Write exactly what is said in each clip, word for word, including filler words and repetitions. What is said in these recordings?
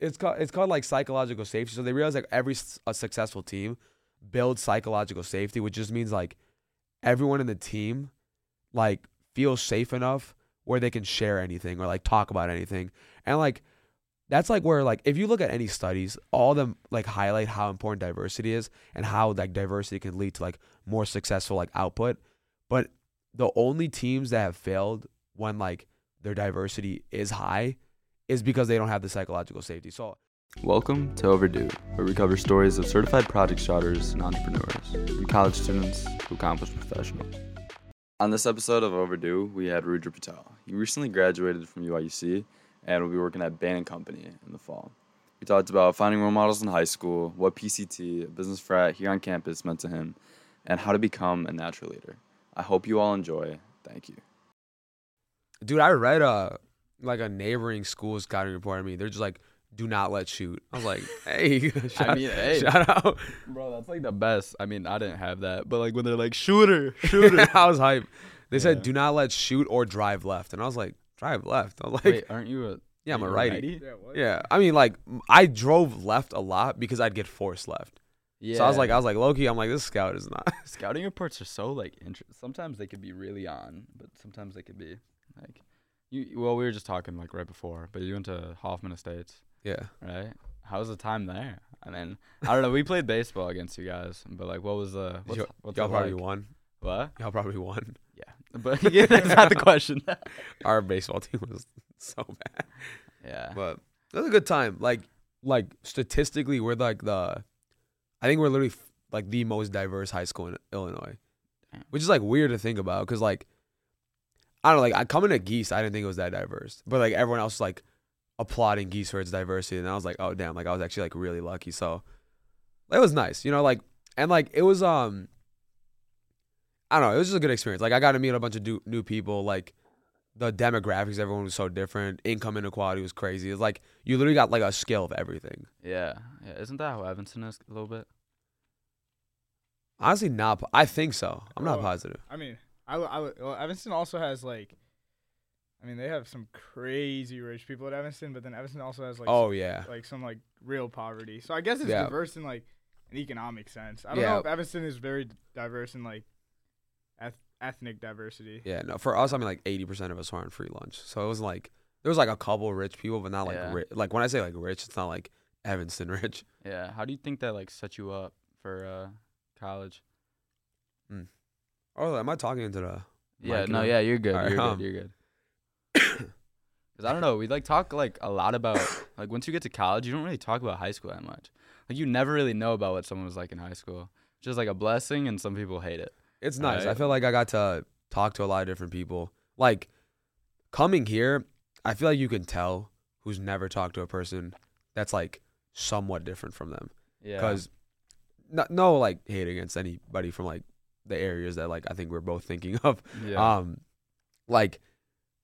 it's called it's called like psychological safety. So they realize like every a successful team builds psychological safety, which just means like everyone in the team like feels safe enough where they can share anything or like talk about anything. And like that's like where like if you look at any studies, all of them like highlight how important diversity is and how like diversity can lead to like more successful like output. But the only teams that have failed when like their diversity is high is because they don't have the psychological safety. So welcome to Overdue, where we cover stories of certified project starters and entrepreneurs, from college students to accomplished professionals. On this episode of Overdue, we had Rudra Patel. He recently graduated from U I U C and will be working at Bain and Company in the fall. We talked about finding role models in high school, what P C T, a business frat here on campus, meant to him, and how to become a natural leader. I hope you all enjoy. Thank you. Dude, I read a like a neighboring school's scouting report on me. They're just like, do not let shoot. I was like, hey, shout, I mean, hey, shout out. Bro, that's like the best. I mean, I didn't have that. But like when they're like, shooter, shooter. I was hype. They yeah. said, do not let shoot or drive left. And I was like, drive left. I was like, wait, aren't you a Yeah, I'm a righty. righty? Yeah, yeah. I mean, like I drove left a lot because I'd get forced left. Yeah. So I was like, I was like, low-key, I'm like, this scout is not. Scouting reports are so like interesting. Sometimes they could be really on, but sometimes they could be like, you. Well, we were just talking like right before, but you went to Hoffman Estates. Yeah. Right. How was the time there? I mean, I don't know. We played baseball against you guys, but like, what was the? What's, y'all what's y'all probably like? won. What? Y'all probably won. Yeah, but yeah, that's not the question. Our baseball team was so bad. Yeah. But that was a good time. Like, like statistically, we're like the. I think we're literally f- like the most diverse high school in Illinois, which is like weird to think about because like, I don't know, like I coming to Geese, I didn't think it was that diverse, but like everyone else was like applauding Geese for its diversity, and I was like, oh damn, like I was actually like really lucky. So it was nice, you know, like and like it was um, I don't know, it was just a good experience. Like I got to meet a bunch of do- new people, like the demographics, everyone was so different. Income inequality was crazy. It's like you literally got like a scale of everything. Yeah, yeah. Isn't that how Evanston is a little bit? Honestly, not. Po- I think so. I'm Bro, not positive. I mean, I, I well, Evanston also has like, I mean, they have some crazy rich people at Evanston, but then Evanston also has like, oh some, yeah, like some like real poverty. So I guess it's yeah. diverse in like an economic sense. I don't yeah. know if Evanston is very diverse in like eth- ethnic diversity. Yeah, no. For us, I mean, like eighty percent of us aren't free lunch, so it was like there was like a couple rich people, but not like yeah. ri- like when I say like rich, it's not like Evanston rich. Yeah. How do you think that like set you up for? Uh, College. Mm. Oh, am I talking into the? Yeah, no, yeah, you're good. Right, you're um, good. You're good. Because I don't know, we like talk like a lot about like once you get to college, you don't really talk about high school that much. Like you never really know about what someone was like in high school, which is like a blessing, and some people hate it. It's nice. Right? I feel like I got to talk to a lot of different people. Like coming here, I feel like you can tell who's never talked to a person that's like somewhat different from them. Yeah. Because. No, no, like hate against anybody from like the areas that like I think we're both thinking of. Yeah. Um, like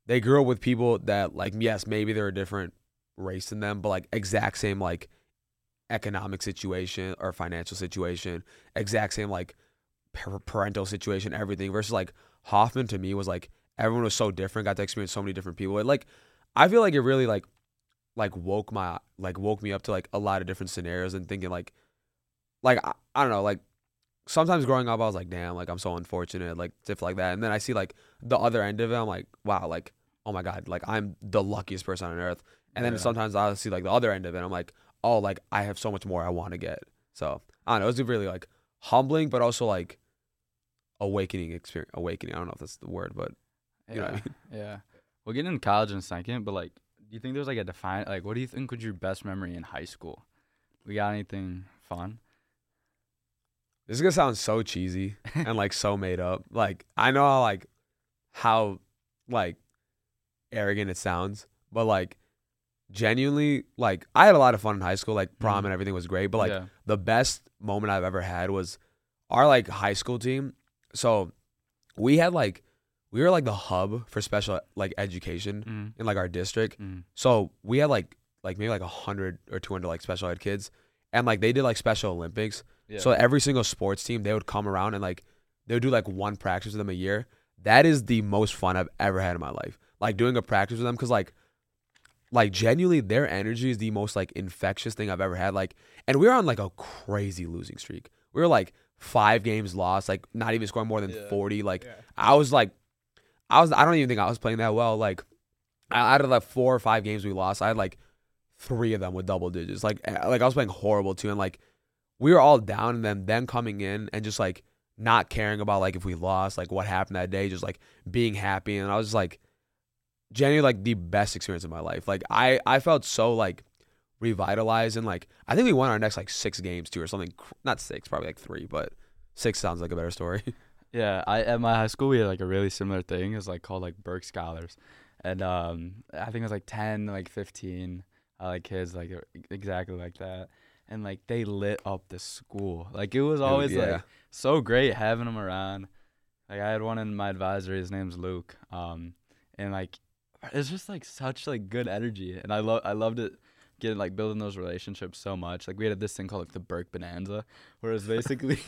they grew up with people that like yes, maybe they're a different race than them, but like exact same like economic situation or financial situation, exact same like parental situation, everything. Versus like Hoffman to me was like everyone was so different, got to experience so many different people. It, like I feel like it really like like woke my like woke me up to like a lot of different scenarios and thinking like. Like, I, I don't know, like, sometimes growing up, I was like, damn, like, I'm so unfortunate, like, stuff like that. And then I see, like, the other end of it, I'm like, wow, like, oh, my God, like, I'm the luckiest person on earth. And then yeah. sometimes I see, like, the other end of it, I'm like, oh, like, I have so much more I want to get. So, I don't know, it was really, like, humbling, but also, like, awakening experience. Awakening, I don't know if that's the word, but, you yeah. know what I mean? Yeah. We'll get into college in a second, but, like, do you think there's, like, a defined, like, what do you think was your best memory in high school? We got anything fun? This is gonna sound so cheesy and like so made up. Like I know how, like how like arrogant it sounds, but like genuinely, like I had a lot of fun in high school. Like prom mm. and everything was great, but like yeah. the best moment I've ever had was our like high school team. So we had like we were like the hub for special like education mm. in like our district. Mm. So we had like like maybe like a hundred or two hundred like special ed kids, and like they did like Special Olympics. Yeah. So every single sports team, they would come around and like they would do like one practice with them a year. That is the most fun I've ever had in my life. Like doing a practice with them, because like Like, genuinely, their energy is the most, like, infectious thing I've ever had. Like, and we were on, like, a crazy losing streak. We were, like, five games lost, like, not even scoring more than yeah. forty. Like, yeah. I was, like, I was, I don't even think I was playing that well. Like, out of, like, four or five games we lost, I had, like, three of them with double digits. Like, like I was playing horrible, too. And, like, we were all down, and then them coming in and just, like, not caring about, like, if we lost, like, what happened that day, just, like, being happy. And I was just, like, genuinely, like, the best experience of my life. Like, I, I felt so, like, revitalized. And, like, I think we won our next, like, six games, too, or something. Not six, probably, like, three. But six sounds like a better story. Yeah. I At my high school, we had, like, a really similar thing. It was, like, called, like, Burke Scholars. And um, I think it was, like, ten, like, fifteen, uh, like, kids, like, exactly like that. And, like, they lit up the school. Like, it was always, Dude, yeah. like, so great having them around. Like, I had one in my advisory. His name's Luke. Um, and, like, it's just, like, such, like, good energy. And I love I loved it, getting, like, building those relationships so much. Like, we had this thing called, like, the Burke Bonanza, where it's basically,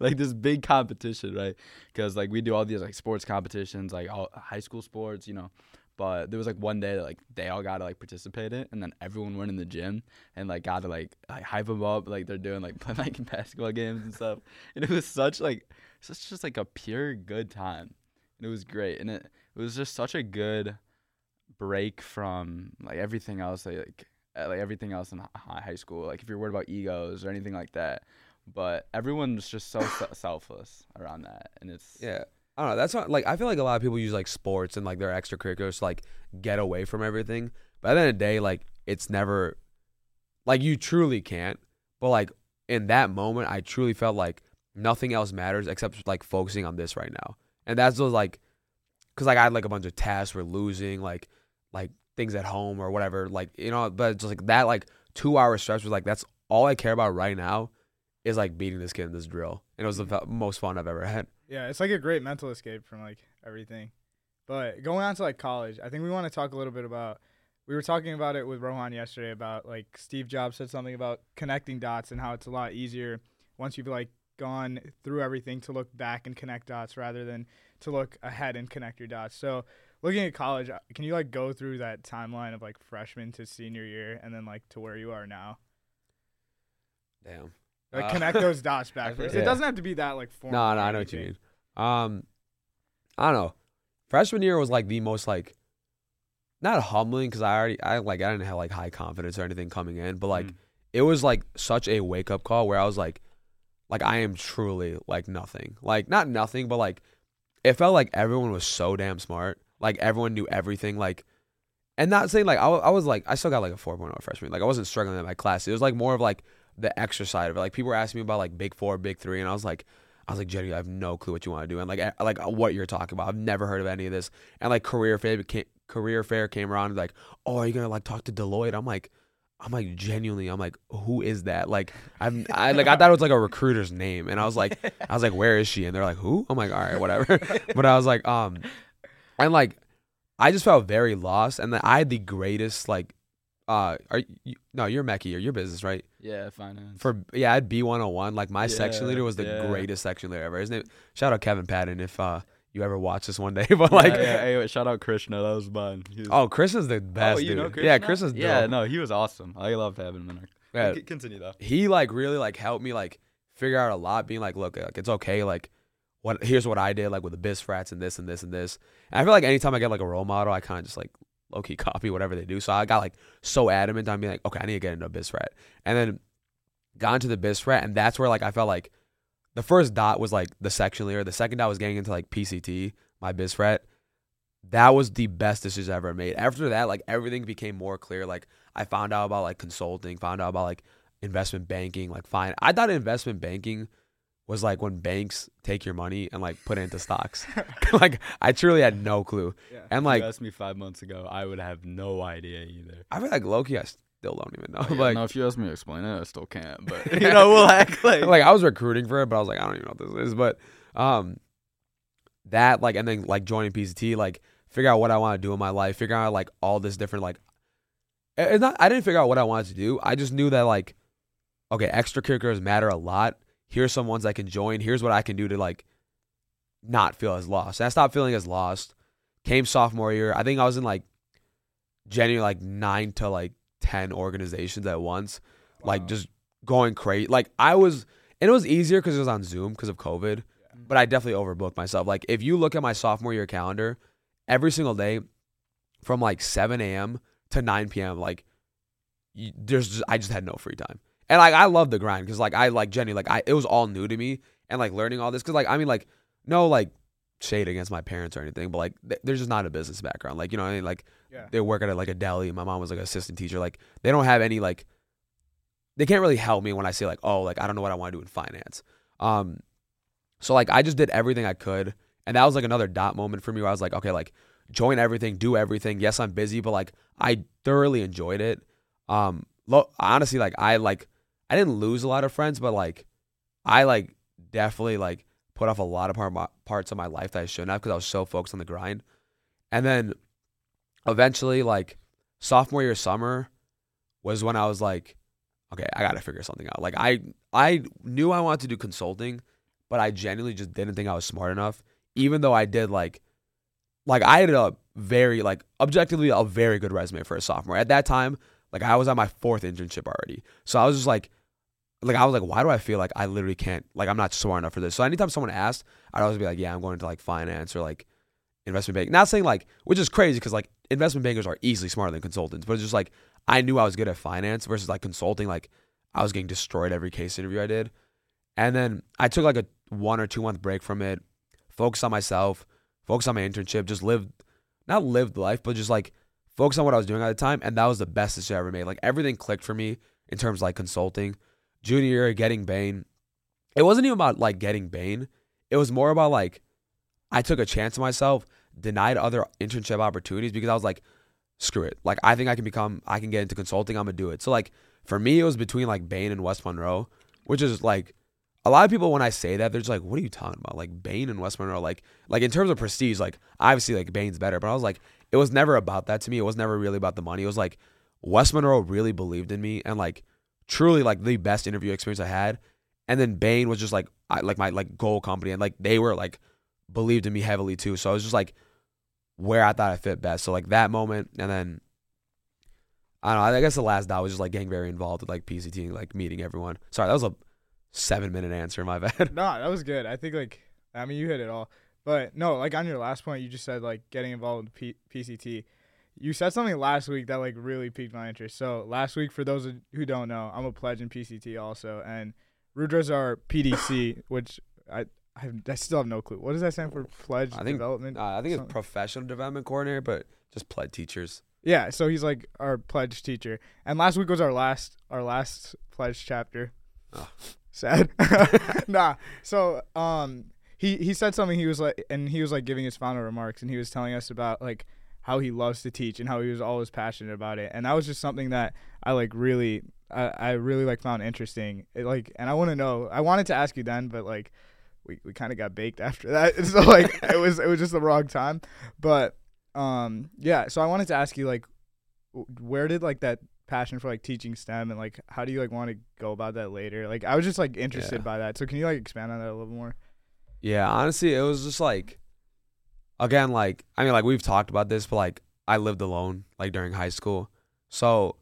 like, this big competition, right? Because, like, we do all these, like, sports competitions, like, all high school sports, you know. But there was, like, one day that, like, they all got to, like, participate in it. And then everyone went in the gym and, like, got to, like, like hype them up. Like, they're doing, like, playing, like, basketball games and stuff. And it was such, like, such just, like, a pure good time. And it was great. And it, it was just such a good break from, like, everything else. Like, like, like everything else in high school. Like, if you're worried about egos or anything like that. But everyone was just so selfless around that. And it's... yeah. I don't know. That's not, like, I feel like a lot of people use, like, sports and, like, their extracurriculars to, like, get away from everything. But at the end of the day, like, it's never, like, you truly can't. But, like, in that moment, I truly felt like nothing else matters except, like, focusing on this right now. And that's those, like, because, like, I had, like, a bunch of tasks for losing, like, like, things at home or whatever. Like, you know, but it's just, like, that, like, two-hour stretch was, like, that's all I care about right now is, like, beating this kid in this drill. And it was the most fun I've ever had. Yeah, it's, like, a great mental escape from, like, everything. But going on to, like, college, I think we want to talk a little bit about – we were talking about it with Rohan yesterday about, like, Steve Jobs said something about connecting dots and how it's a lot easier once you've, like, gone through everything to look back and connect dots rather than to look ahead and connect your dots. So looking at college, can you, like, go through that timeline of, like, freshman to senior year and then, like, to where you are now? Damn. Like, connect those dots backwards. Yeah. It doesn't have to be that, like, formal. No, no, I know what you mean. Um, I don't know. Freshman year was, like, the most, like, not humbling because I already, I like, I didn't have, like, high confidence or anything coming in. But, like, mm. it was, like, such a wake-up call where I was, like, like, I am truly, like, nothing. Like, not nothing, but, like, it felt like everyone was so damn smart. Like, everyone knew everything. Like, and not saying, like, I, I was, like, I still got, like, a four point oh freshman. Like, I wasn't struggling in my class. It was, like, more of, like, the extra side of it. Like, people were asking me about, like, big four, big three, and I was like, I was like, Jenny, I have no clue what you want to do, and, like, I, like, what you're talking about. I've never heard of any of this. And, like, career fair became, career fair came around, and, like, oh, are you gonna, like, talk to Deloitte? I'm like, I'm like, genuinely, I'm like, who is that? Like, I'm, I like, I thought it was like a recruiter's name, and I was like, I was like, where is she? And they're like, who? I'm like, all right, whatever. But I was like, um, and, like, I just felt very lost, and then I had the greatest, like. Uh, are you, no, you're Mackie, you're your business, right? Yeah, finance. For yeah, I had B one oh one. Like, my yeah, section leader was the yeah. greatest section leader ever. His name, shout out Kevin Patton if uh you ever watch this one day. But yeah, like, yeah, hey, wait, shout out Krishna, that was mine. Was, oh, Krishna's the best. Oh, you dude. know Krishna? Yeah, Krishna's dope. Yeah, no, he was awesome. I loved having him in there. Yeah. Continue though. He like really like helped me like figure out a lot, being like, look, like it's okay, like what here's what I did like with the biz frats and this and this and this. And I feel like anytime I get like a role model, I kind of just like. low-key copy whatever they do. So I got like so adamant on being like, okay, I need to get into a biz frat, and then got into the biz frat, and that's where like I felt like the first dot was like the section leader, the second dot was getting into like P C T, my biz frat. That was the best decision I ever made. After that, like everything became more clear. Like I found out about like consulting, found out about like investment banking, like fine. I thought investment banking was like when banks take your money and like put it into stocks. Like I truly had no clue. Yeah. And like, if you asked me five months ago, I would have no idea either. I feel like low-key, I still don't even know. Oh, yeah, like, no, if you asked me to explain it, I still can't. But you know, we'll act like like I was recruiting for it, but I was like, I don't even know what this is. But um, that like, and then like joining P C T, like figure out what I want to do in my life, figure out like all this different like. It's not. I didn't figure out what I wanted to do. I just knew that like, okay, extracurriculars matter a lot. Here's some ones I can join. Here's what I can do to, like, not feel as lost. And I stopped feeling as lost. Came sophomore year. I think I was in, like, genuinely like nine to like ten organizations at once, wow. like just going crazy. Like I was, and it was easier because it was on Zoom because of COVID, yeah. but I definitely overbooked myself. Like if you look at my sophomore year calendar, every single day from like seven a.m. to nine p.m., like you, there's just, I just had no free time. And like I love the grind because like I like Jenny, like I it was all new to me and like learning all this because like I mean like no like shade against my parents or anything, but like th- they're just not a business background, like you know what I mean, like yeah. they work at a, like a deli. My mom was like an assistant teacher, like they don't have any like they can't really help me when I say like oh like I don't know what I want to do in finance. Um, so like I just did everything I could, and that was like another dot moment for me where I was like okay like join everything, do everything. Yes, I'm busy, but like I thoroughly enjoyed it. Um, lo- honestly, like I like. I didn't lose a lot of friends, but, like, I, like, definitely, like, put off a lot of par- parts of my life that I shouldn't have because I was so focused on the grind. And then eventually, like, sophomore year summer was when I was like, okay, I got to figure something out. Like, I I knew I wanted to do consulting, but I genuinely just didn't think I was smart enough, even though I did, like, like, I had a very, like, objectively a very good resume for a sophomore. At that time, like, I was at my fourth internship already. So I was just, like, Like, I was like, why do I feel like I literally can't, like, I'm not smart enough for this? So anytime someone asked, I'd always be like, yeah, I'm going to, like, finance or, like, investment bank. Not saying, like, which is crazy because, like, investment bankers are easily smarter than consultants. But it's just, like, I knew I was good at finance versus, like, consulting. Like, I was getting destroyed every case interview I did. And then I took, like, a one or two-month break from it, focused on myself, focused on my internship, just lived, not lived life, but just, like, focused on what I was doing at the time. And that was the best decision I ever made. Like, everything clicked for me in terms of, like, consulting. Junior year, getting Bain. It wasn't even about, like, getting Bain. It was more about, like, I took a chance on myself, denied other internship opportunities because I was like, screw it. Like, I think I can become, I can get into consulting. I'm going to do it. So, like, for me, it was between, like, Bain and West Monroe, which is, like, a lot of people, when I say that, they're just like, what are you talking about? Like, Bain and West Monroe, like, like in terms of prestige, like, obviously, like, Bain's better. But I was like, it was never about that to me. It was never really about the money. It was, like, West Monroe really believed in me and, like, truly, like, the best interview experience I had. And then Bain was just, like, I, like my, like, goal company. And, like, they were, like, believed in me heavily, too. So, I was just, like, where I thought I fit best. So, like, that moment. And then, I don't know. I guess the last dot was just, like, getting very involved with, like, P C T and, like, meeting everyone. Sorry, that was a seven-minute answer. My bad. No, that was good. I think, like, I mean, you hit it all. But, no, like, on your last point, you just said, like, getting involved with P- PCT. You said something last week that, like, really piqued my interest. So, last week, for those who don't know, I'm a pledge in P C T also. And Rudra's our P D C, which I I, have, I still have no clue. What does that stand for? Pledge I think, Development? Uh, I think something. It's Professional Development Coordinator, but just pledge teachers. Yeah, so he's, like, our pledge teacher. And last week was our last our last pledge chapter. Oh. Sad. Nah. So, um, he, he said something. He was, like, and he was, like, giving his final remarks. And he was telling us about, like, how he loves to teach and how he was always passionate about it. And that was just something that I like really, I, I really like found interesting. It, like, and I want to know, I wanted to ask you then, but like we, we kind of got baked after that. So like, it was, it was just the wrong time. But um, yeah. So I wanted to ask you like, where did like that passion for like teaching STEM and like, how do you like want to go about that later? Like, I was just like interested yeah. by that. So can you like expand on that a little more? Yeah. Honestly, it was just like, Again, like, I mean, like, we've talked about this, but, like, I lived alone, like, during high school. So,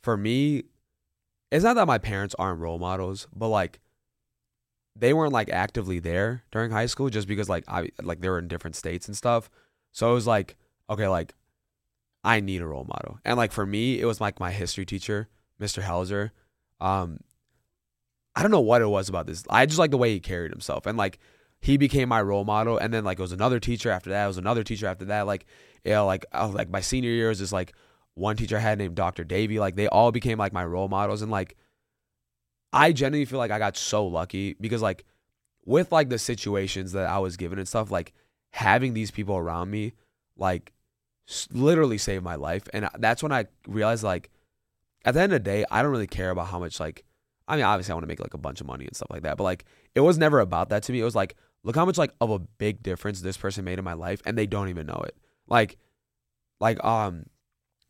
for me, it's not that my parents aren't role models, but, like, they weren't, like, actively there during high school just because, like, I like they were in different states and stuff. So, it was, like, okay, like, I need a role model. And, like, for me, it was, like, my history teacher, Mister Helzer. Um, I don't know what it was about this. I just like the way he carried himself. And, like, he became my role model, and then, like, it was another teacher after that. It was another teacher after that. Like, you know, like, I was, like, my senior year was just, like, one teacher I had named Doctor Davy. Like, they all became, like, my role models. And, like, I genuinely feel like I got so lucky because, like, with, like, the situations that I was given and stuff, like, having these people around me, like, literally saved my life. And that's when I realized, like, at the end of the day, I don't really care about how much, like, I mean, obviously I want to make, like, a bunch of money and stuff like that. But, like, it was never about that to me. It was, like, look how much, like, of a big difference this person made in my life, and they don't even know it. Like, like, um,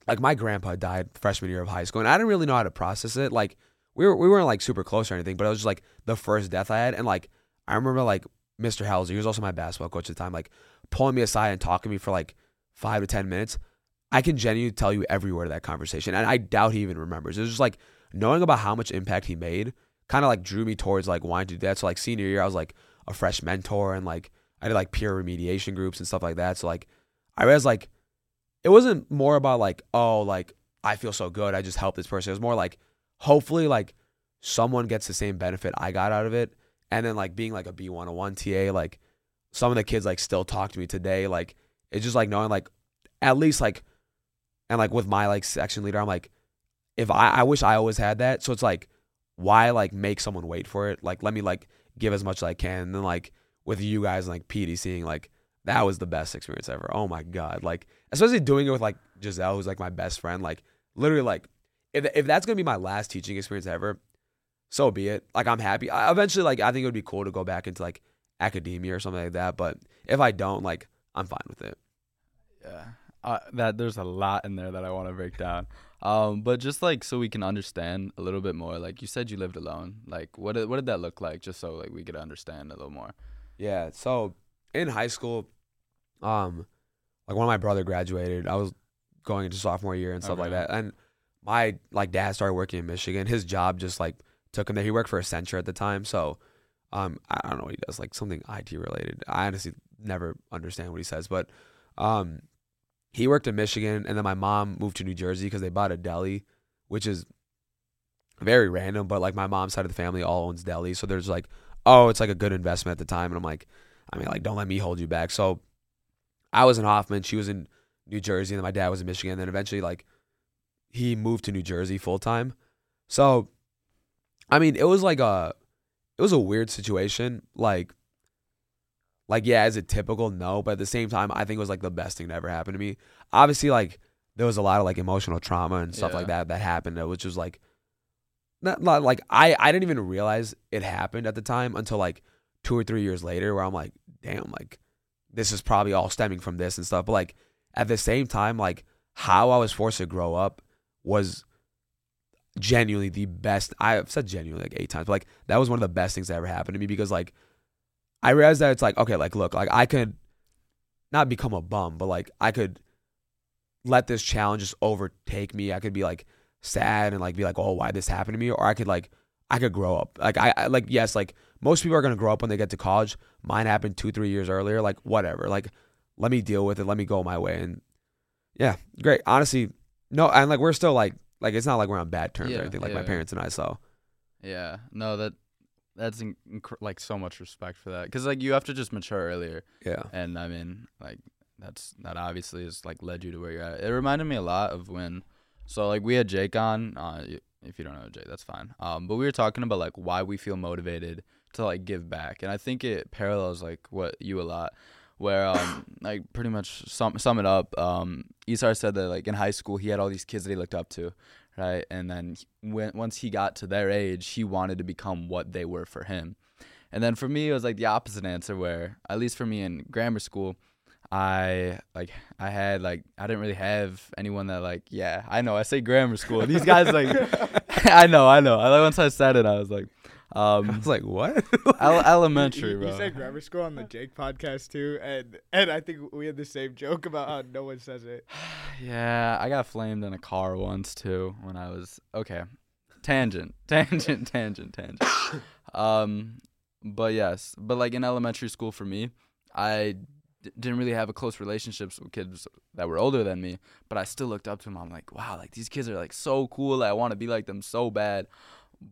like, my grandpa died freshman year of high school, and I didn't really know how to process it. Like, we, were, we weren't, like, super close or anything, but it was just, like, the first death I had. And, like, I remember, like, Mister Halsey, he was also my basketball coach at the time, like, pulling me aside and talking to me for, like, five to ten minutes. I can genuinely tell you every word of that conversation, and I doubt he even remembers. It was just like knowing about how much impact he made kind of like drew me towards like wanting to do that. So like senior year, I was like a fresh mentor, and like I did like peer remediation groups and stuff like that. So like I realized like it wasn't more about like, oh, like I feel so good, I just helped this person. It was more like hopefully like someone gets the same benefit I got out of it. And then like being like a B one oh one T A, like some of the kids like still talk to me today. Like it's just like knowing like at least like, and like with my like section leader, I'm like, if I, I wish I always had that. So it's like, why like make someone wait for it? Like let me like give as much as I can. And then like with you guys like PDCing, like that was the best experience ever. Oh my God. Like especially doing it with like Giselle, who's like my best friend. Like literally like if if that's going to be my last teaching experience ever, so be it. Like I'm happy. I eventually like I think it would be cool to go back into like academia or something like that. But if I don't, like I'm fine with it. Yeah, uh, that there's a lot in there that I want to break down. Um, but just like so we can understand a little bit more. Like you said, you lived alone. Like what did, what did that look like? Just so like we could understand a little more. Yeah. So in high school, um, like when my brother graduated, I was going into sophomore year and stuff okay. like that. And my like dad started working in Michigan. His job just like took him there. He worked for Accenture at the time. So um, I don't know what he does, like something I T related. I honestly never understand what he says. But um, he worked in Michigan, and then my mom moved to New Jersey because they bought a deli, which is very random. But like my mom's side of the family all owns deli. So there's like, oh, it's like a good investment at the time. And I'm like, I mean, like, don't let me hold you back. So I was in Hoffman. She was in New Jersey, and then my dad was in Michigan. And then eventually, like, he moved to New Jersey full time. So I mean, it was like a, it was a weird situation. Like, like, yeah, is it typical? No. But at the same time, I think it was like the best thing that ever happened to me. Obviously, like there was a lot of like emotional trauma and stuff yeah. like that, that happened, which was like, not, not like I, I didn't even realize it happened at the time until like two or three years later where I'm like, damn, like this is probably all stemming from this and stuff. But like at the same time, like how I was forced to grow up was genuinely the best. I've said genuinely like eight times, but like that was one of the best things that ever happened to me, because like I realized that it's like, okay, like look, like I could not become a bum, but like I could let this challenge just overtake me. I could be like sad and like be like, oh, why this happened to me? Or I could like, I could grow up. Like I, I like, yes, like most people are going to grow up when they get to college. Mine happened two, three years earlier, like whatever, like let me deal with it. Let me go my way. And yeah, great. Honestly, no. And like, we're still like, Like, it's not like we're on bad terms yeah, or anything, like yeah, my parents and I, so. Yeah. No, that that's, inc- like, so much respect for that. Because, like, you have to just mature earlier. Yeah. And, I mean, like, that's that obviously has, like, led you to where you're at. It reminded me a lot of when, so, like, we had Jake on. Uh, if you don't know Jake, that's fine. Um, but we were talking about, like, why we feel motivated to, like, give back. And I think it parallels, like, what you a lot. Where, um, like, pretty much sum, sum it up, um, Isar said that, like, in high school, he had all these kids that he looked up to, right? And then he, when, once he got to their age, he wanted to become what they were for him. And then for me, it was, like, the opposite answer where, at least for me in grammar school, I, like, I had, like, I didn't really have anyone that, like, yeah, I know, I say grammar school. These guys, like, I know, I know. I, like, once I said it, I was like. Um, I was like, what? Ele- elementary, bro. You said grammar school on the Jake podcast, too, and and I think we had the same joke about how no one says it. Yeah, I got flamed in a car once, too, when I was, okay, tangent, tangent, tangent, tangent. Um, but yes, but like in elementary school for me, I d- didn't really have a close relationships with kids that were older than me, but I still looked up to them. I'm like, wow, like these kids are like so cool. I want to be like them so bad.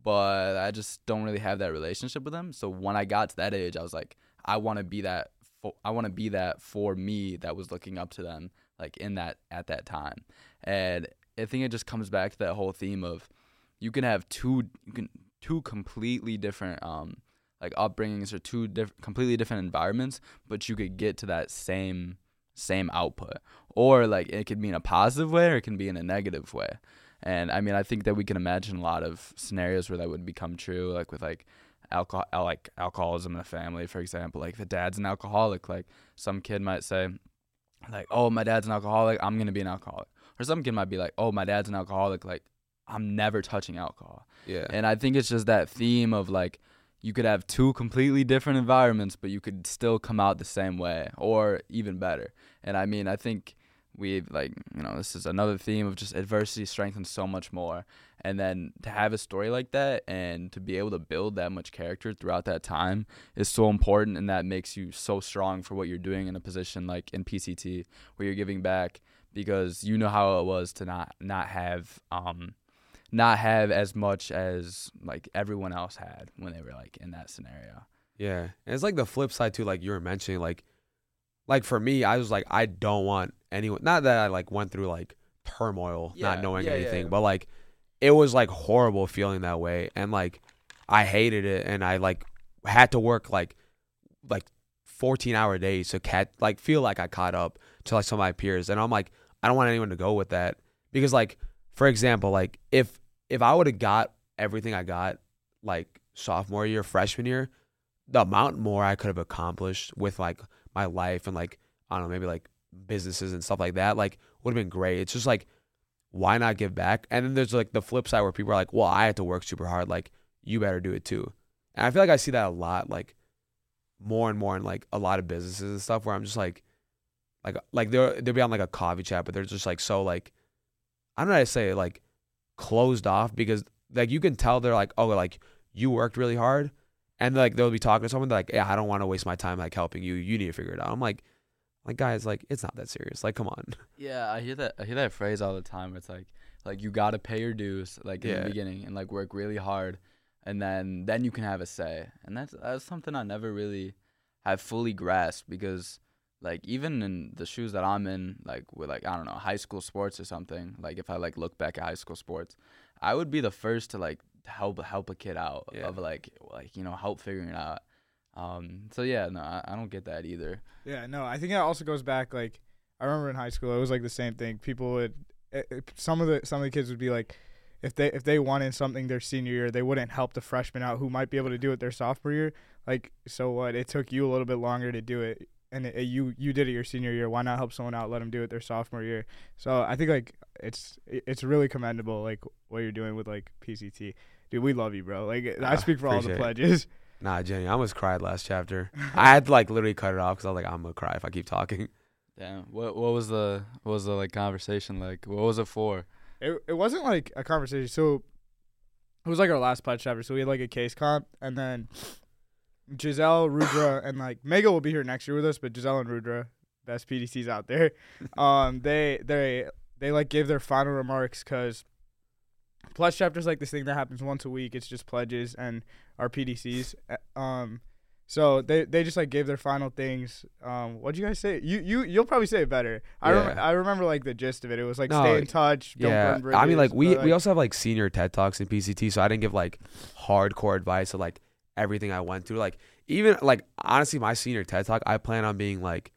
But I just don't really have that relationship with them. So when I got to that age, I was like, I want to be that. For, I want to be that for me that was looking up to them, like in that at that time. And I think it just comes back to that whole theme of you can have two you can, two completely different um, like upbringings or two diff- completely different environments, but you could get to that same same output. Or like it could be in a positive way, or it can be in a negative way. And, I mean, I think that we can imagine a lot of scenarios where that would become true, like with, like, alcohol, like alcoholism in the family, for example. Like, the dad's an alcoholic. Like, some kid might say, like, oh, my dad's an alcoholic, I'm going to be an alcoholic. Or some kid might be like, oh, my dad's an alcoholic, like, I'm never touching alcohol. Yeah. And I think it's just that theme of, like, you could have two completely different environments, but you could still come out the same way or even better. And, I mean, I think we've like, you know, this is another theme of just adversity strengthens so much more. And then to have a story like that and to be able to build that much character throughout that time is so important. And that makes you so strong for what you're doing in a position like in P C T where you're giving back, because you know how it was to not, not have, um, not have as much as like everyone else had when they were like in that scenario. Yeah. And it's like the flip side too, like you were mentioning, like, like for me, I was like, I don't want anyone, not that I like went through like turmoil, yeah, not knowing yeah, anything, yeah. but like, it was like horrible feeling that way. And like, I hated it. And I like had to work like, like fourteen hour days to cat, like feel like I caught up to like some of my peers. And I'm like, I don't want anyone to go with that, because like, for example, like if, if I would have got everything I got like sophomore year, freshman year, the amount more I could have accomplished with like my life and like, I don't know, maybe like businesses and stuff like that, like would have been great. It's just like, why not give back? And then there's like the flip side where people are like, well, I had to work super hard. Like you better do it too. And I feel like I see that a lot, like more and more in like a lot of businesses and stuff where I'm just like, like, like they're, they'll be on like a coffee chat, but they're just like, so like, I don't know how to say it, like closed off, because like you can tell they're like, oh, like you worked really hard. And like they'll be talking to someone, they're like, yeah, I don't want to waste my time like helping you. You need to figure it out. I'm like, like guys, like it's not that serious. Like, come on. Yeah, I hear that. I hear that phrase all the time. It's like, like you gotta pay your dues, like in yeah. the beginning, and like work really hard, and then then you can have a say. And that's that's something I never really have fully grasped, because like even in the shoes that I'm in, like with like I don't know high school sports or something. Like if I like look back at high school sports, I would be the first to like help help a kid out yeah. of like like you know help figuring it out. Um, so yeah, no, I, I don't get that either. Yeah, no, I think that also goes back. Like I remember in high school, it was like the same thing. People would, it, it, some of the some of the kids would be like, if they if they wanted something their senior year, they wouldn't help the freshman out who might be able to do it their sophomore year. Like, so what? It took you a little bit longer to do it, and it, it, you you did it your senior year. Why not help someone out? Let them do it their sophomore year. So I think like it's it's really commendable, like what you're doing with like P C T. Dude, we love you, bro. Like I speak for all the pledges. It. Nah, Jenny, I almost cried last chapter. I had to like literally cut it off because I was like, I'm gonna cry if I keep talking. Damn. What What was the What was the like conversation like? What was it for? It It wasn't like a conversation. So it was like our last pledge chapter. So we had like a case comp, and then Giselle, Rudra, and like Mega will be here next year with us. But Giselle and Rudra, best P D Cs out there. Um, they they they like gave their final remarks because pledge chapter is like this thing that happens once a week. It's just pledges and our P D Cs. Um, so they, they just like gave their final things. Um, what'd you guys say? You you you'll probably say it better. I yeah. rem- I remember like the gist of it. It was like no, stay in touch. Don't yeah. burn bridges. I mean, like we like, we also have like senior TED Talks in P C T. So I didn't give like hardcore advice of like everything I went through. Like even like honestly, my senior TED Talk, I plan on being like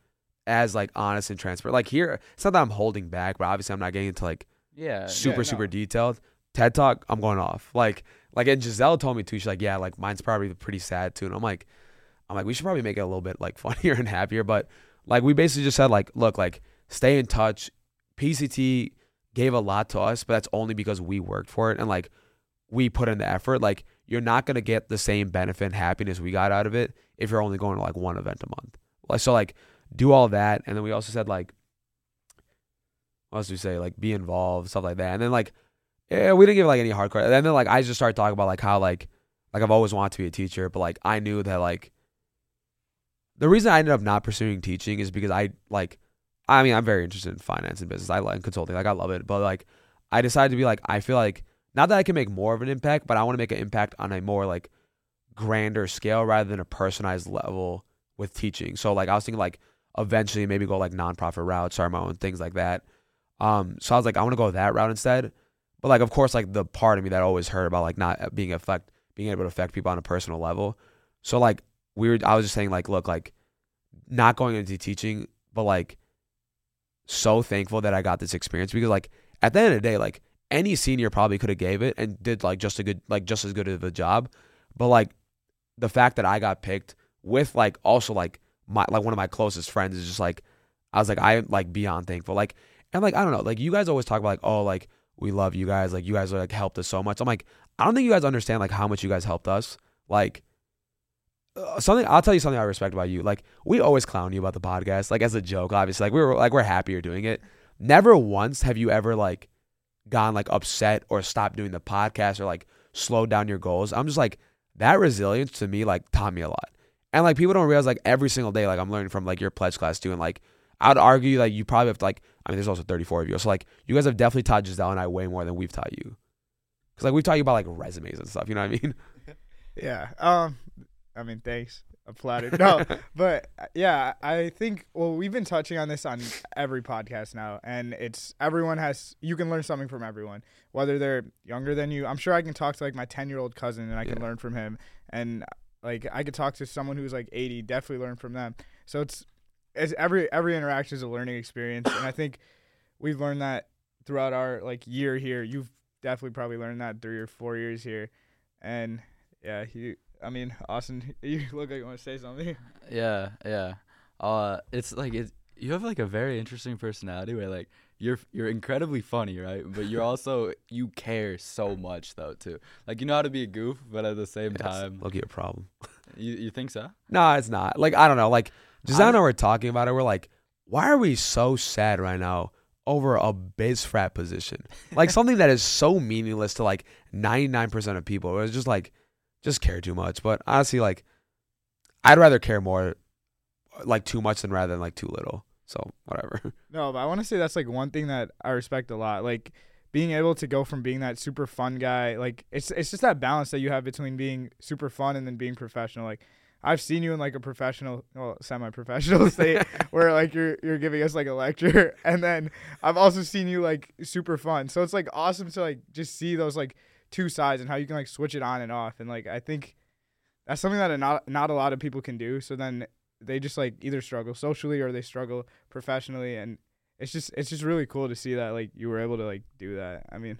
as like honest and transparent. Like here, it's not that I'm holding back, but obviously I'm not getting into like yeah super yeah, no. super detailed. TED Talk, I'm going off. Like, like, and Giselle told me too. She's like, yeah, like mine's probably pretty sad too. And I'm like, I'm like, we should probably make it a little bit like funnier and happier. But like, we basically just said like, look, like stay in touch. P C T gave a lot to us, but that's only because we worked for it. And like, we put in the effort. Like, you're not going to get the same benefit and happiness we got out of it if you're only going to like one event a month. Like, so like do all that. And then we also said like, what else do we say? Like be involved, stuff like that. And then like, yeah, we didn't give like any hardcore. And then like I just started talking about like how like like I've always wanted to be a teacher, but like I knew that like the reason I ended up not pursuing teaching is because I like I mean I'm very interested in finance and business. I like consulting, like I love it. But like I decided to be like I feel like not that I can make more of an impact, but I want to make an impact on a more like grander scale rather than a personalized level with teaching. So like I was thinking like eventually maybe go like nonprofit route, start my own things like that. Um, so I was like I want to go that route instead. But, like, of course, like, the part of me that I always heard about, like, not being affect, being able to affect people on a personal level. So, like, we were, I was just saying, like, look, like, not going into teaching, but, like, so thankful that I got this experience. Because, like, at the end of the day, like, any senior probably could have gave it and did, like, just a good, like, just as good of a job. But, like, the fact that I got picked with, like, also, like, my like one of my closest friends is just, like, I was, like, I'm, like, beyond thankful. Like, and, like, I don't know. Like, you guys always talk about, like, oh, like, we love you guys. Like, you guys, like, helped us so much. I'm like, I don't think you guys understand, like, how much you guys helped us. Like, uh, something, I'll tell you something I respect about you. Like, we always clown you about the podcast, like, as a joke, obviously. Like, we were, like, we're happy you're doing it. never once have you ever like gone like upset or stopped doing the podcast or like slowed down your goals. I'm just like, that resilience to me like taught me a lot. And like people don't realize like every single day, like I'm learning from like your pledge class too. And like I'd argue like you probably have to like, I mean, there's also thirty-four of you. So like you guys have definitely taught Giselle and I way more than we've taught you. Cause like we've taught you about like resumes and stuff. You know what I mean? Yeah. Um, I mean, thanks. I'm flattered. No, but yeah, I think, well, we've been touching on this on every podcast now, and it's everyone has, you can learn something from everyone, whether they're younger than you. I'm sure I can talk to like my ten year old cousin and I yeah. can learn from him. And like, I could talk to someone who's like eighty, definitely learn from them. So it's, it's every, every interaction is a learning experience. And I think we've learned that throughout our like year here. You've definitely probably learned that three or four years here. And yeah, you, I mean, Austin, you look like you want to say something. Yeah, yeah. Uh, it's like it's, you have like a very interesting personality where like you're you're incredibly funny, right? But you're also you care so much though too. Like you know how to be a goof, but at the same yeah, time, look at a problem. You you think so? No, it's not. Like I don't know. Like Giselle and I were talking about it. We're like, why are we so sad right now over a biz frat position? Like something that is so meaningless to like ninety-nine percent of people. It was just like. Just care too much. But honestly, like, I'd rather care more, like, too much than rather than, like, too little. So, whatever. No, but I want to say that's, like, one thing that I respect a lot. Like, being able to go from being that super fun guy, like, it's it's just that balance that you have between being super fun and then being professional. Like, I've seen you in, like, a professional, well, semi-professional state where, like, you're you're giving us, like, a lecture. And then I've also seen you, like, super fun. So it's, like, awesome to, like, just see those, like, two sides and how you can like switch it on and off. And like I think that's something that not not a lot of people can do, so then they just like either struggle socially or they struggle professionally. And it's just it's just really cool to see that like you were able to like do that. I mean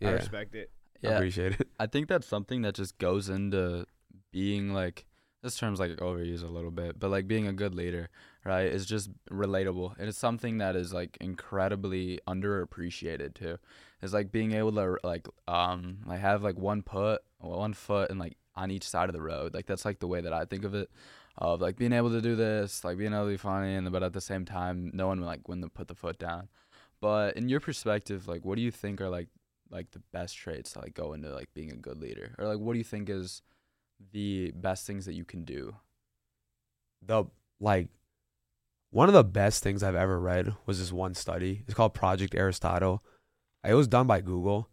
yeah. I respect it. Yeah. I appreciate it. I think that's something that just goes into being like, this term's like overused a little bit, but like being a good leader, right? It's just relatable. And it's something that is like incredibly underappreciated too. It's like being able to like um like have like one put one foot and like on each side of the road. Like that's like the way that I think of it, of like being able to do this, like being able to be funny, and but at the same time knowing like when to put the foot down. But in your perspective, like what do you think are like like the best traits that like go into like being a good leader? Or like what do you think is the best things that you can do? The like one of the best things I've ever read was this one study. It's called Project Aristotle. It was done by Google.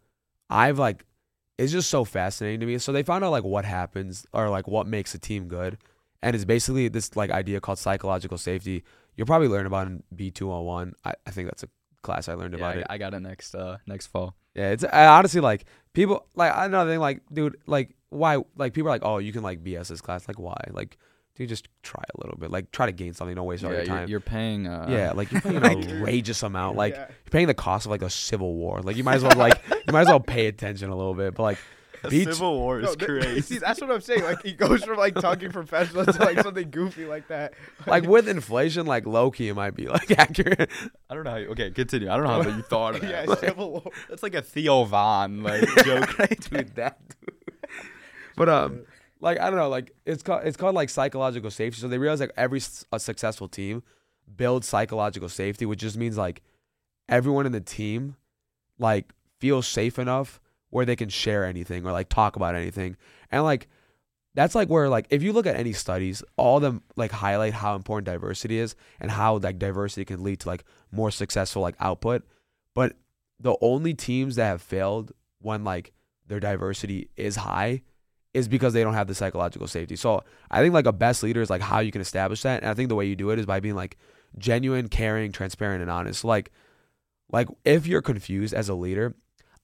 I've like it's just so fascinating to me. So they found out like what happens or like what makes a team good. And it's basically this like idea called psychological safety. You'll probably learn about it in B two oh one. I, I think that's a class I learned yeah, about I, it. I got it next uh next fall. Yeah, it's I honestly like people like another thing like dude like why like people are like, oh, you can like B S this class, like why? Like dude, just try a little bit, like try to gain something, don't waste yeah, all your time. You're, you're paying uh, yeah like you're paying like, an outrageous amount, like yeah. you're paying the cost of like a civil war, like you might as well like you might as well pay attention a little bit. But like Beach. Civil War is no, th- crazy. See, that's what I'm saying. Like, he goes from, like, talking professional to, like, something goofy like that. Like, like with inflation, like, low-key it might be, like, accurate. I don't know how you... Okay, continue. I don't know how you thought of that. Yeah, like, Civil War. That's like a Theo Von, like, joke. Dude, that dude. But, um, like, I don't know. Like, it's called, it's called, like, psychological safety. So they realize, like, every a successful team builds psychological safety, which just means, like, everyone in the team, like, feels safe enough where they can share anything or like talk about anything. And like that's like where like if you look at any studies, all of them like highlight how important diversity is and how like diversity can lead to like more successful like output. But the only teams that have failed when like their diversity is high is because they don't have the psychological safety. So I think like a best leader is like how you can establish that. And I think the way you do it is by being like genuine, caring, transparent, and honest. Like like if you're confused as a leader,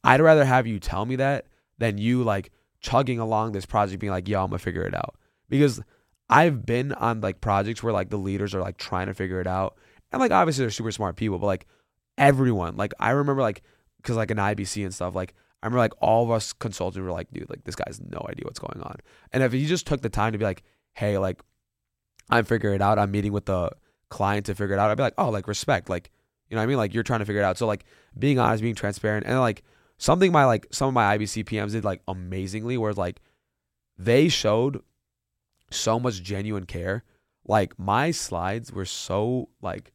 I'd rather have you tell me that than you like chugging along this project being like, yo, I'm gonna figure it out. Because I've been on like projects where like the leaders are like trying to figure it out. And like obviously they're super smart people, but like everyone, like I remember like, cause like an I B C and stuff, like I remember like all of us consultants were like, dude, like this guy's no idea what's going on. And if you just took the time to be like, hey, like I'm figuring it out, I'm meeting with the client to figure it out, I'd be like, oh, like respect, like, you know what I mean? Like you're trying to figure it out. So like being honest, being transparent, and like, something my like some of my I B C P Ms did like amazingly, where like they showed so much genuine care. Like my slides were so like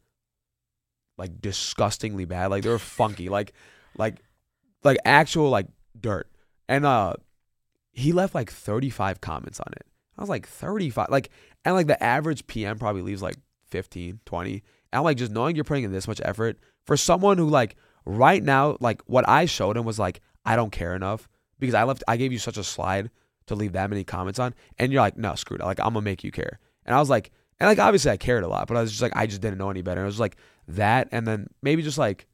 like disgustingly bad. Like they were funky, like like like actual like dirt. And uh, he left like thirty-five comments on it. I was like thirty-five, like, and like the average P M probably leaves like fifteen, twenty. And I'm like, just knowing you're putting in this much effort for someone who like right now, like what I showed him was like, I don't care enough because I left, I gave you such a slide to leave that many comments on. And you're like, no, screw it. Like, I'm gonna make you care. And I was like, and like, obviously I cared a lot, but I was just like, I just didn't know any better. And it was like that. And then maybe just like,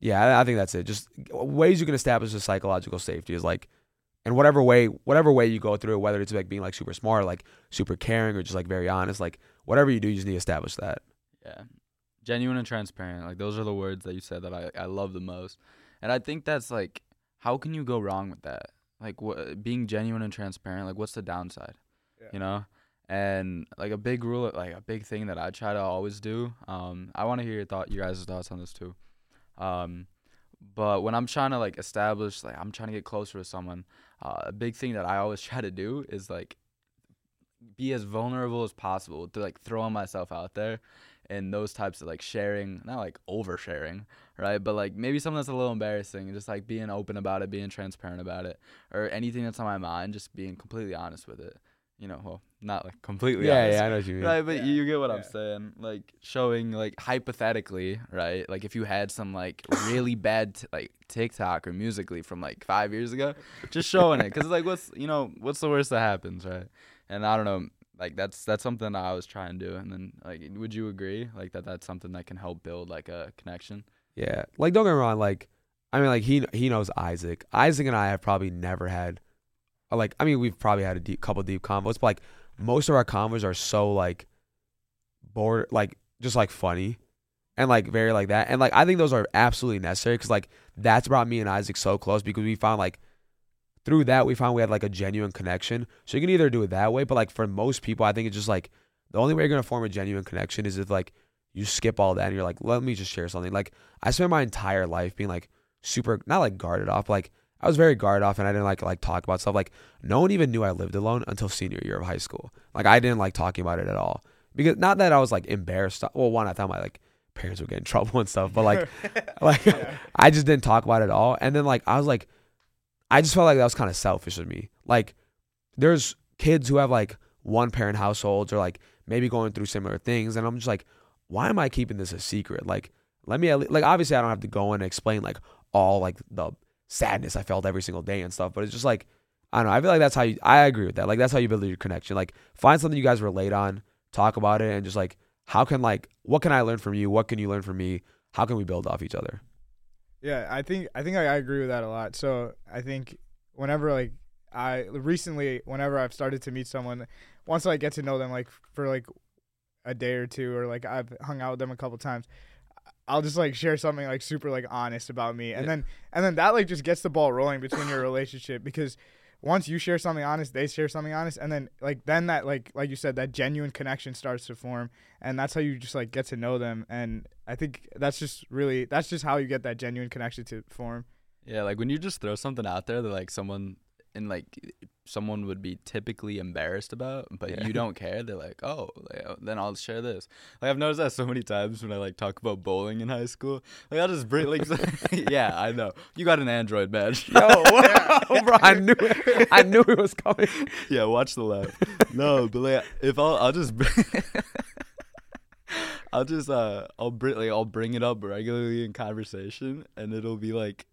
yeah, I think that's it. Just ways you can establish the psychological safety is like, and whatever way, whatever way you go through it, whether it's like being like super smart, like super caring, or just like very honest, like whatever you do, you just need to establish that. Yeah. Genuine and transparent. Like those are the words that you said that I, I love the most. And I think that's like, how can you go wrong with that? Like what, being genuine and transparent, like what's the downside, yeah. you know? And like a big rule, like a big thing that I try to always do. Um, I want to hear your thought, you guys' thoughts on this too. Um, but when I'm trying to like establish, like I'm trying to get closer to someone, uh, a big thing that I always try to do is like be as vulnerable as possible to like throwing myself out there and those types of like sharing, not like oversharing, right? But like maybe something that's a little embarrassing and just like being open about it, being transparent about it, or anything that's on my mind, just being completely honest with it. You know, well, not like completely yeah, honest. Yeah, I know what you mean. Right, but yeah, you get what yeah. I'm saying. Like showing like hypothetically, right? Like if you had some like really bad t- like TikTok or Musical.ly from like five years ago, just showing it. Because like what's, you know, what's the worst that happens, right? And I don't know, like that's that's something I was trying to do. And then like, would you agree? Like that that's something that can help build like a connection? Yeah. Like don't get me wrong, like, I mean like he he knows Isaac. Isaac and I have probably never had, like, I mean, we've probably had a deep, couple deep convos, but, like, most of our convos are so, like, bored, like, just, like, funny and, like, very like that. And, like, I think those are absolutely necessary because, like, that's brought me and Isaac so close because we found, like, through that, we found we had, like, a genuine connection. So you can either do it that way, but, like, for most people, I think it's just, like, the only way you're going to form a genuine connection is if, like, you skip all that and you're like, let me just share something. Like, I spent my entire life being, like, super, not, like, guarded off, but, like, I was very guarded off and I didn't like like talk about stuff. Like no one even knew I lived alone until senior year of high school. Like I didn't like talking about it at all because not that I was like embarrassed. Well, one, I thought my like parents would get in trouble and stuff, but like like yeah. I just didn't talk about it at all. And then like I was like, I just felt like that was kind of selfish of me. Like there's kids who have like one parent households or like maybe going through similar things, and I'm just like, why am I keeping this a secret? Like let me at least, like obviously I don't have to go in and explain like all like the sadness I felt every single day and stuff, but it's just like, I don't know, I feel like that's how you, I agree with that, like that's how you build your connection. Like find something you guys relate on, talk about it, and just like how can, like what can I learn from you, what can you learn from me, how can we build off each other? Yeah, I think I think I, I agree with that a lot. So I think whenever like I recently whenever I've started to meet someone, once I get to know them like for like a day or two, or like I've hung out with them a couple times, I'll just like share something like super like honest about me, and yeah. then and then that like just gets the ball rolling between your relationship, because once you share something honest, they share something honest, and then like then that like like you said, that genuine connection starts to form, and that's how you just like get to know them. And I think that's just really that's just how you get that genuine connection to form. Yeah, like when you just throw something out there that like someone and like someone would be typically embarrassed about, but yeah. you don't care, they're like, oh, then I'll share this. Like I've noticed that so many times when I like talk about bowling in high school, like I'll just bring like yeah, I know you got an Android badge. Yo, wow, bro, I knew it. I knew it was coming. Yeah, watch the laugh. No, but like if I'll I'll just I'll just uh I'll bring like I'll bring it up regularly in conversation, and it'll be like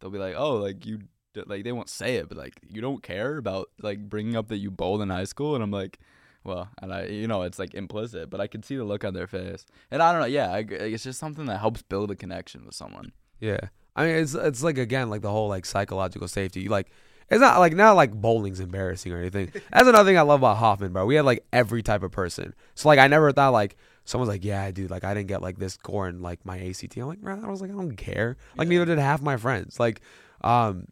they'll be like, oh, like you. Like they won't say it, but like you don't care about like bringing up that you bowled in high school, and I'm like, well, and I, you know, it's like implicit, but I can see the look on their face, and I don't know, yeah, I, it's just something that helps build a connection with someone. Yeah, I mean, it's it's like again, like the whole like psychological safety, like it's not like not like bowling's embarrassing or anything. That's another thing I love about Hoffman, bro. We had like every type of person, so like I never thought like someone's like, yeah, dude, like I didn't get like this score in like my A C T. I'm like, bro, I was like, I don't care. Like yeah. neither did half my friends. Like, um.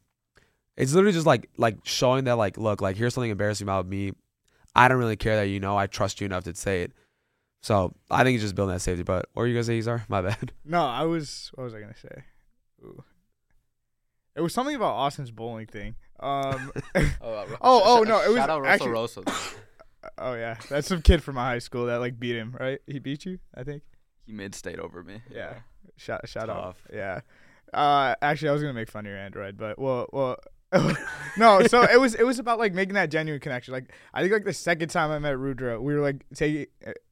It's literally just like like showing that like, look, like here's something embarrassing about me. I don't really care that you know. I trust you enough to say it. So I think it's just building that safety. But what were you gonna say, Yzar? My bad. No, I was. What was I gonna say? Ooh. It was something about Austin's bowling thing. Um, oh, oh, oh no, it was shout out Russell actually, Rosso. Oh yeah, that's some kid from my high school that like beat him. Right? He beat you, I think. He mid state over me. Yeah. Shout shout out. Yeah. Uh, actually, I was gonna make fun of your Android, but well, well. no, so it was it was about like making that genuine connection. Like I think like the second time I met Rudra, we were like taking,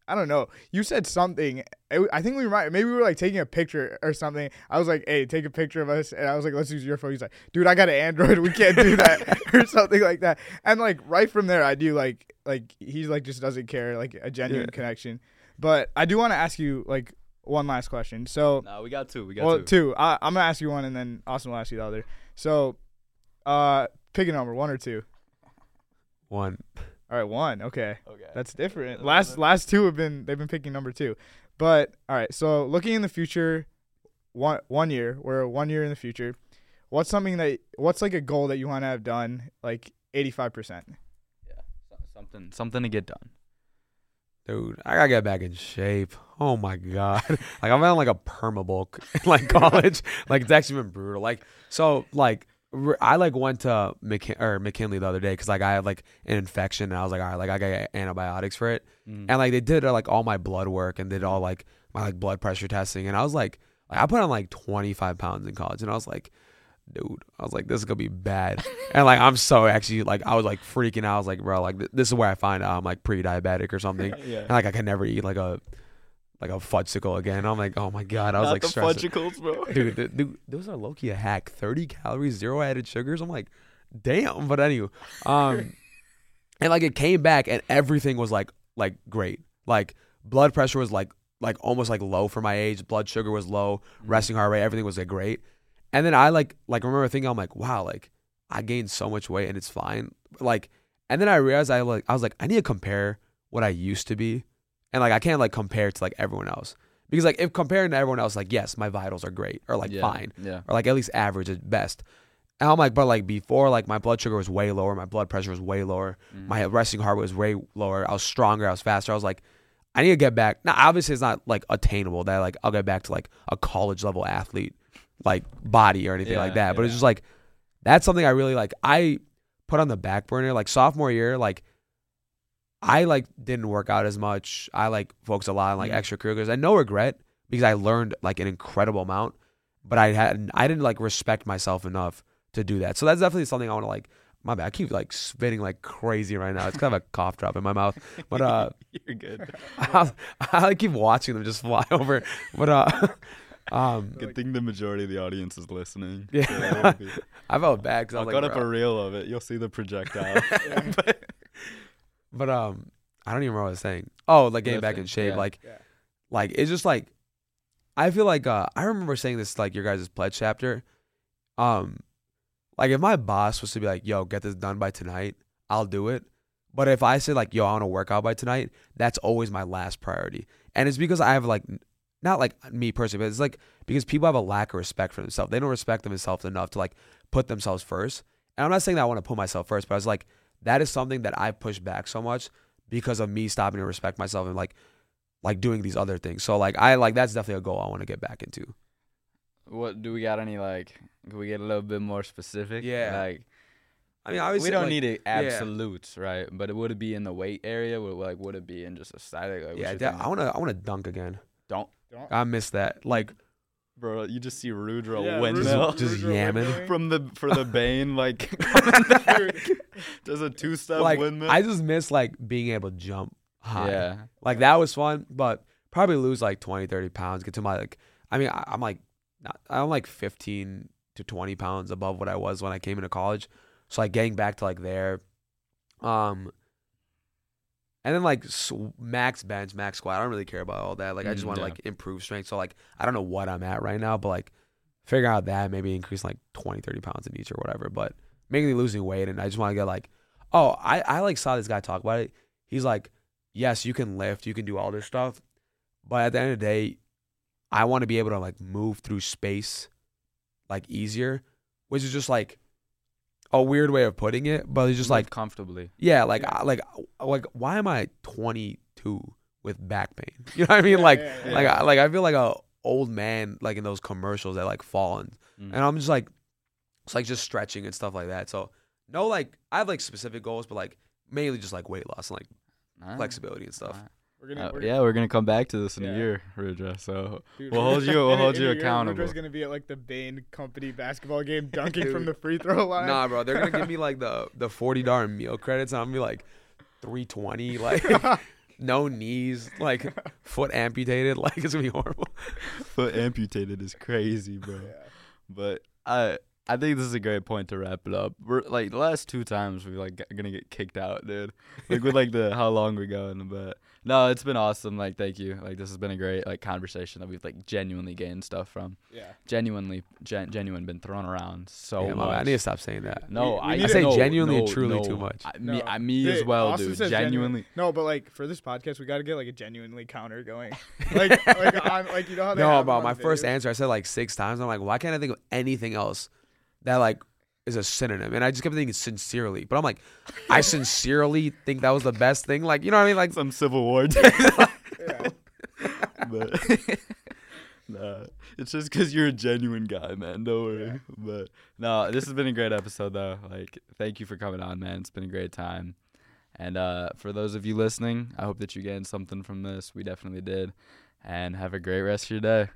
I don't know, you said something. It, I think we might maybe we were like taking a picture or something. I was like, hey, take a picture of us, and I was like, let's use your phone. He's like, dude, I got an Android, we can't do that or something like that. And like right from there, I do like like he's like just doesn't care, like a genuine yeah. connection. But I do want to ask you like one last question. So no, we got two. We got well, two. two. I, I'm gonna ask you one, and then Austin will ask you the other. So. Uh, pick a number, one or two. One. All right, one. Okay. Okay. That's different. Last last two have been they've been picking number two, but all right. So looking in the future, one one year, we're one year in the future. What's something that what's like a goal that you want to have done like eighty-five percent? Yeah, something something to get done. Dude, I gotta get back in shape. Oh my god! Like I'm on like a perma bulk in like college. Like it's actually been brutal. Like so like. I like went to McKin- or McKinley the other day because like I had like an infection and I was like, all right, like I got antibiotics for it, mm. and like they did like all my blood work and did all like my like blood pressure testing, and I was like, I put on like twenty-five pounds in college, and I was like, dude, I was like, this is gonna be bad, and like I'm so actually like I was like freaking out. I was like, bro, like th- this is where I find out I'm like pre-diabetic or something, yeah. and like I can never eat like a. Like a fudgicle again. I'm like, oh my god. I was Not like, the stressing. Fudgicles, bro. Dude, dude, dude, those are low key a hack. thirty calories, zero added sugars. I'm like, damn. But anyway, um, and like it came back and everything was like, like great. Like blood pressure was like, like almost like low for my age. Blood sugar was low. Resting heart rate, everything was like great. And then I like, like remember thinking, I'm like, wow, like I gained so much weight and it's fine. Like, and then I realized I like, I was like, I need to compare what I used to be. And, like, I can't, like, compare it to, like, everyone else. Because, like, if comparing to everyone else, like, yes, my vitals are great or, like, yeah, fine. Yeah. Or, like, at least average at best. And I'm like, but, like, before, like, my blood sugar was way lower. My blood pressure was way lower. Mm. My resting heart rate was way lower. I was stronger. I was faster. I was like, I need to get back. Now, obviously, it's not, like, attainable that, like, I'll get back to, like, a college-level athlete, like, body or anything yeah, like that. Yeah. But it's just, like, that's something I really, like, I put on the back burner. Like, sophomore year, like, I, like, didn't work out as much. I, like, focused a lot on, like, yeah. extracurriculars. And no regret because I learned, like, an incredible amount. But I had I didn't, like, respect myself enough to do that. So that's definitely something I want to, like, my bad. I keep, like, spitting, like, crazy right now. It's kind of a cough drop in my mouth. But uh, you're good. I, I like, keep watching them just fly over. But uh, um, good thing the majority of the audience is listening. Yeah. So be... I felt bad because I was, like, I got up a reel of it. You'll see the projectile. but... But um, I don't even remember what I was saying. Oh, like getting back in shape, yeah, like, yeah. like it's just like, I feel like uh, I remember saying this like your guys' pledge chapter, um, like if my boss was to be like, "Yo, get this done by tonight," I'll do it. But if I say like, "Yo, I want to work out by tonight," that's always my last priority, and it's because I have like, not like me personally, but it's like because people have a lack of respect for themselves. They don't respect themselves enough to like put themselves first. And I'm not saying that I want to put myself first, but I was like. That is something that I push back so much because of me stopping to respect myself and like, like doing these other things. So like I like that's definitely a goal I want to get back into. What do we got? Any like? Can we get a little bit more specific? Yeah. Like, I mean, obviously we don't like, need absolutes, yeah. right? But would it be in the weight area? Would like would it be in just a static? Like, yeah, that, I want to. I want to dunk again. Don't. don't. I missed that. Like. Bro, you just see Rudra yeah, Wendell just, just yamming from the for the Bain like does a two step like, windmill. I just miss like being able to jump high. Yeah, like that was fun, but probably lose like twenty, thirty pounds. Get to my like, I mean, I, I'm like, not, I'm like fifteen to twenty pounds above what I was when I came into college. So like getting back to like there, um, and then like max bench, max squat. I don't really care about all that. Like I just want to yeah. like improve strength. So like I don't know what I'm at right now, but like figure out that maybe increase like twenty, thirty pounds in each or whatever. But mainly losing weight, and I just want to get like, oh, I, I like saw this guy talk about it. He's like, yes, you can lift, you can do all this stuff, but at the end of the day, I want to be able to like move through space like easier, which is just like. A weird way of putting it, but it's just like comfortably. Yeah, like yeah. I, like like why am I twenty-two with back pain? You know what I mean? yeah, like yeah, yeah. like I, like I feel like a old man like in those commercials that like fall in, mm-hmm. and I'm just like it's like just stretching and stuff like that. So no, like I have like specific goals, but like mainly just like weight loss and like right. flexibility and stuff. Right. We're gonna, uh, we're yeah, we're gonna come back to this in yeah. a year, Rudra. So Dude, we'll hold you, we'll hold you accountable. Rudra's gonna be at like the Bain Company basketball game, dunking Dude. from the free throw line. Nah, bro, they're gonna give me like the the forty dollar meal credits. I'm gonna be like three twenty, like no knees, like foot amputated. Like it's gonna be horrible. Foot amputated is crazy, bro. Yeah. But I. I think this is a great point to wrap it up. We're like the last two times we like gonna get kicked out, dude. Like with like the how long we're going, but no, it's been awesome. Like thank you. Like this has been a great like conversation that we've like genuinely gained stuff from. Yeah. Genuinely, gen- genuine been thrown around so yeah, much. I need to stop saying that. No, we, we I, I say no, genuinely no, and truly no, too much. I, no. Me, I, me dude, as well, Austin dude. Genuinely. Genuine. No, but like for this podcast, we gotta get like a genuinely counter going. Like like on like you know how they no, bro. My video. First answer, I said like six times. I'm like, why can't I think of anything else that like is a synonym? And I just kept thinking sincerely, but I'm like, I sincerely think that was the best thing. Like, you know what I mean? Like some Civil War. Yeah. But nah, it's just because you're a genuine guy, man. Don't worry. Yeah. But no, this has been a great episode though. Like, thank you for coming on, man. It's been a great time. And uh, for those of you listening, I hope that you gained something from this. We definitely did. And have a great rest of your day.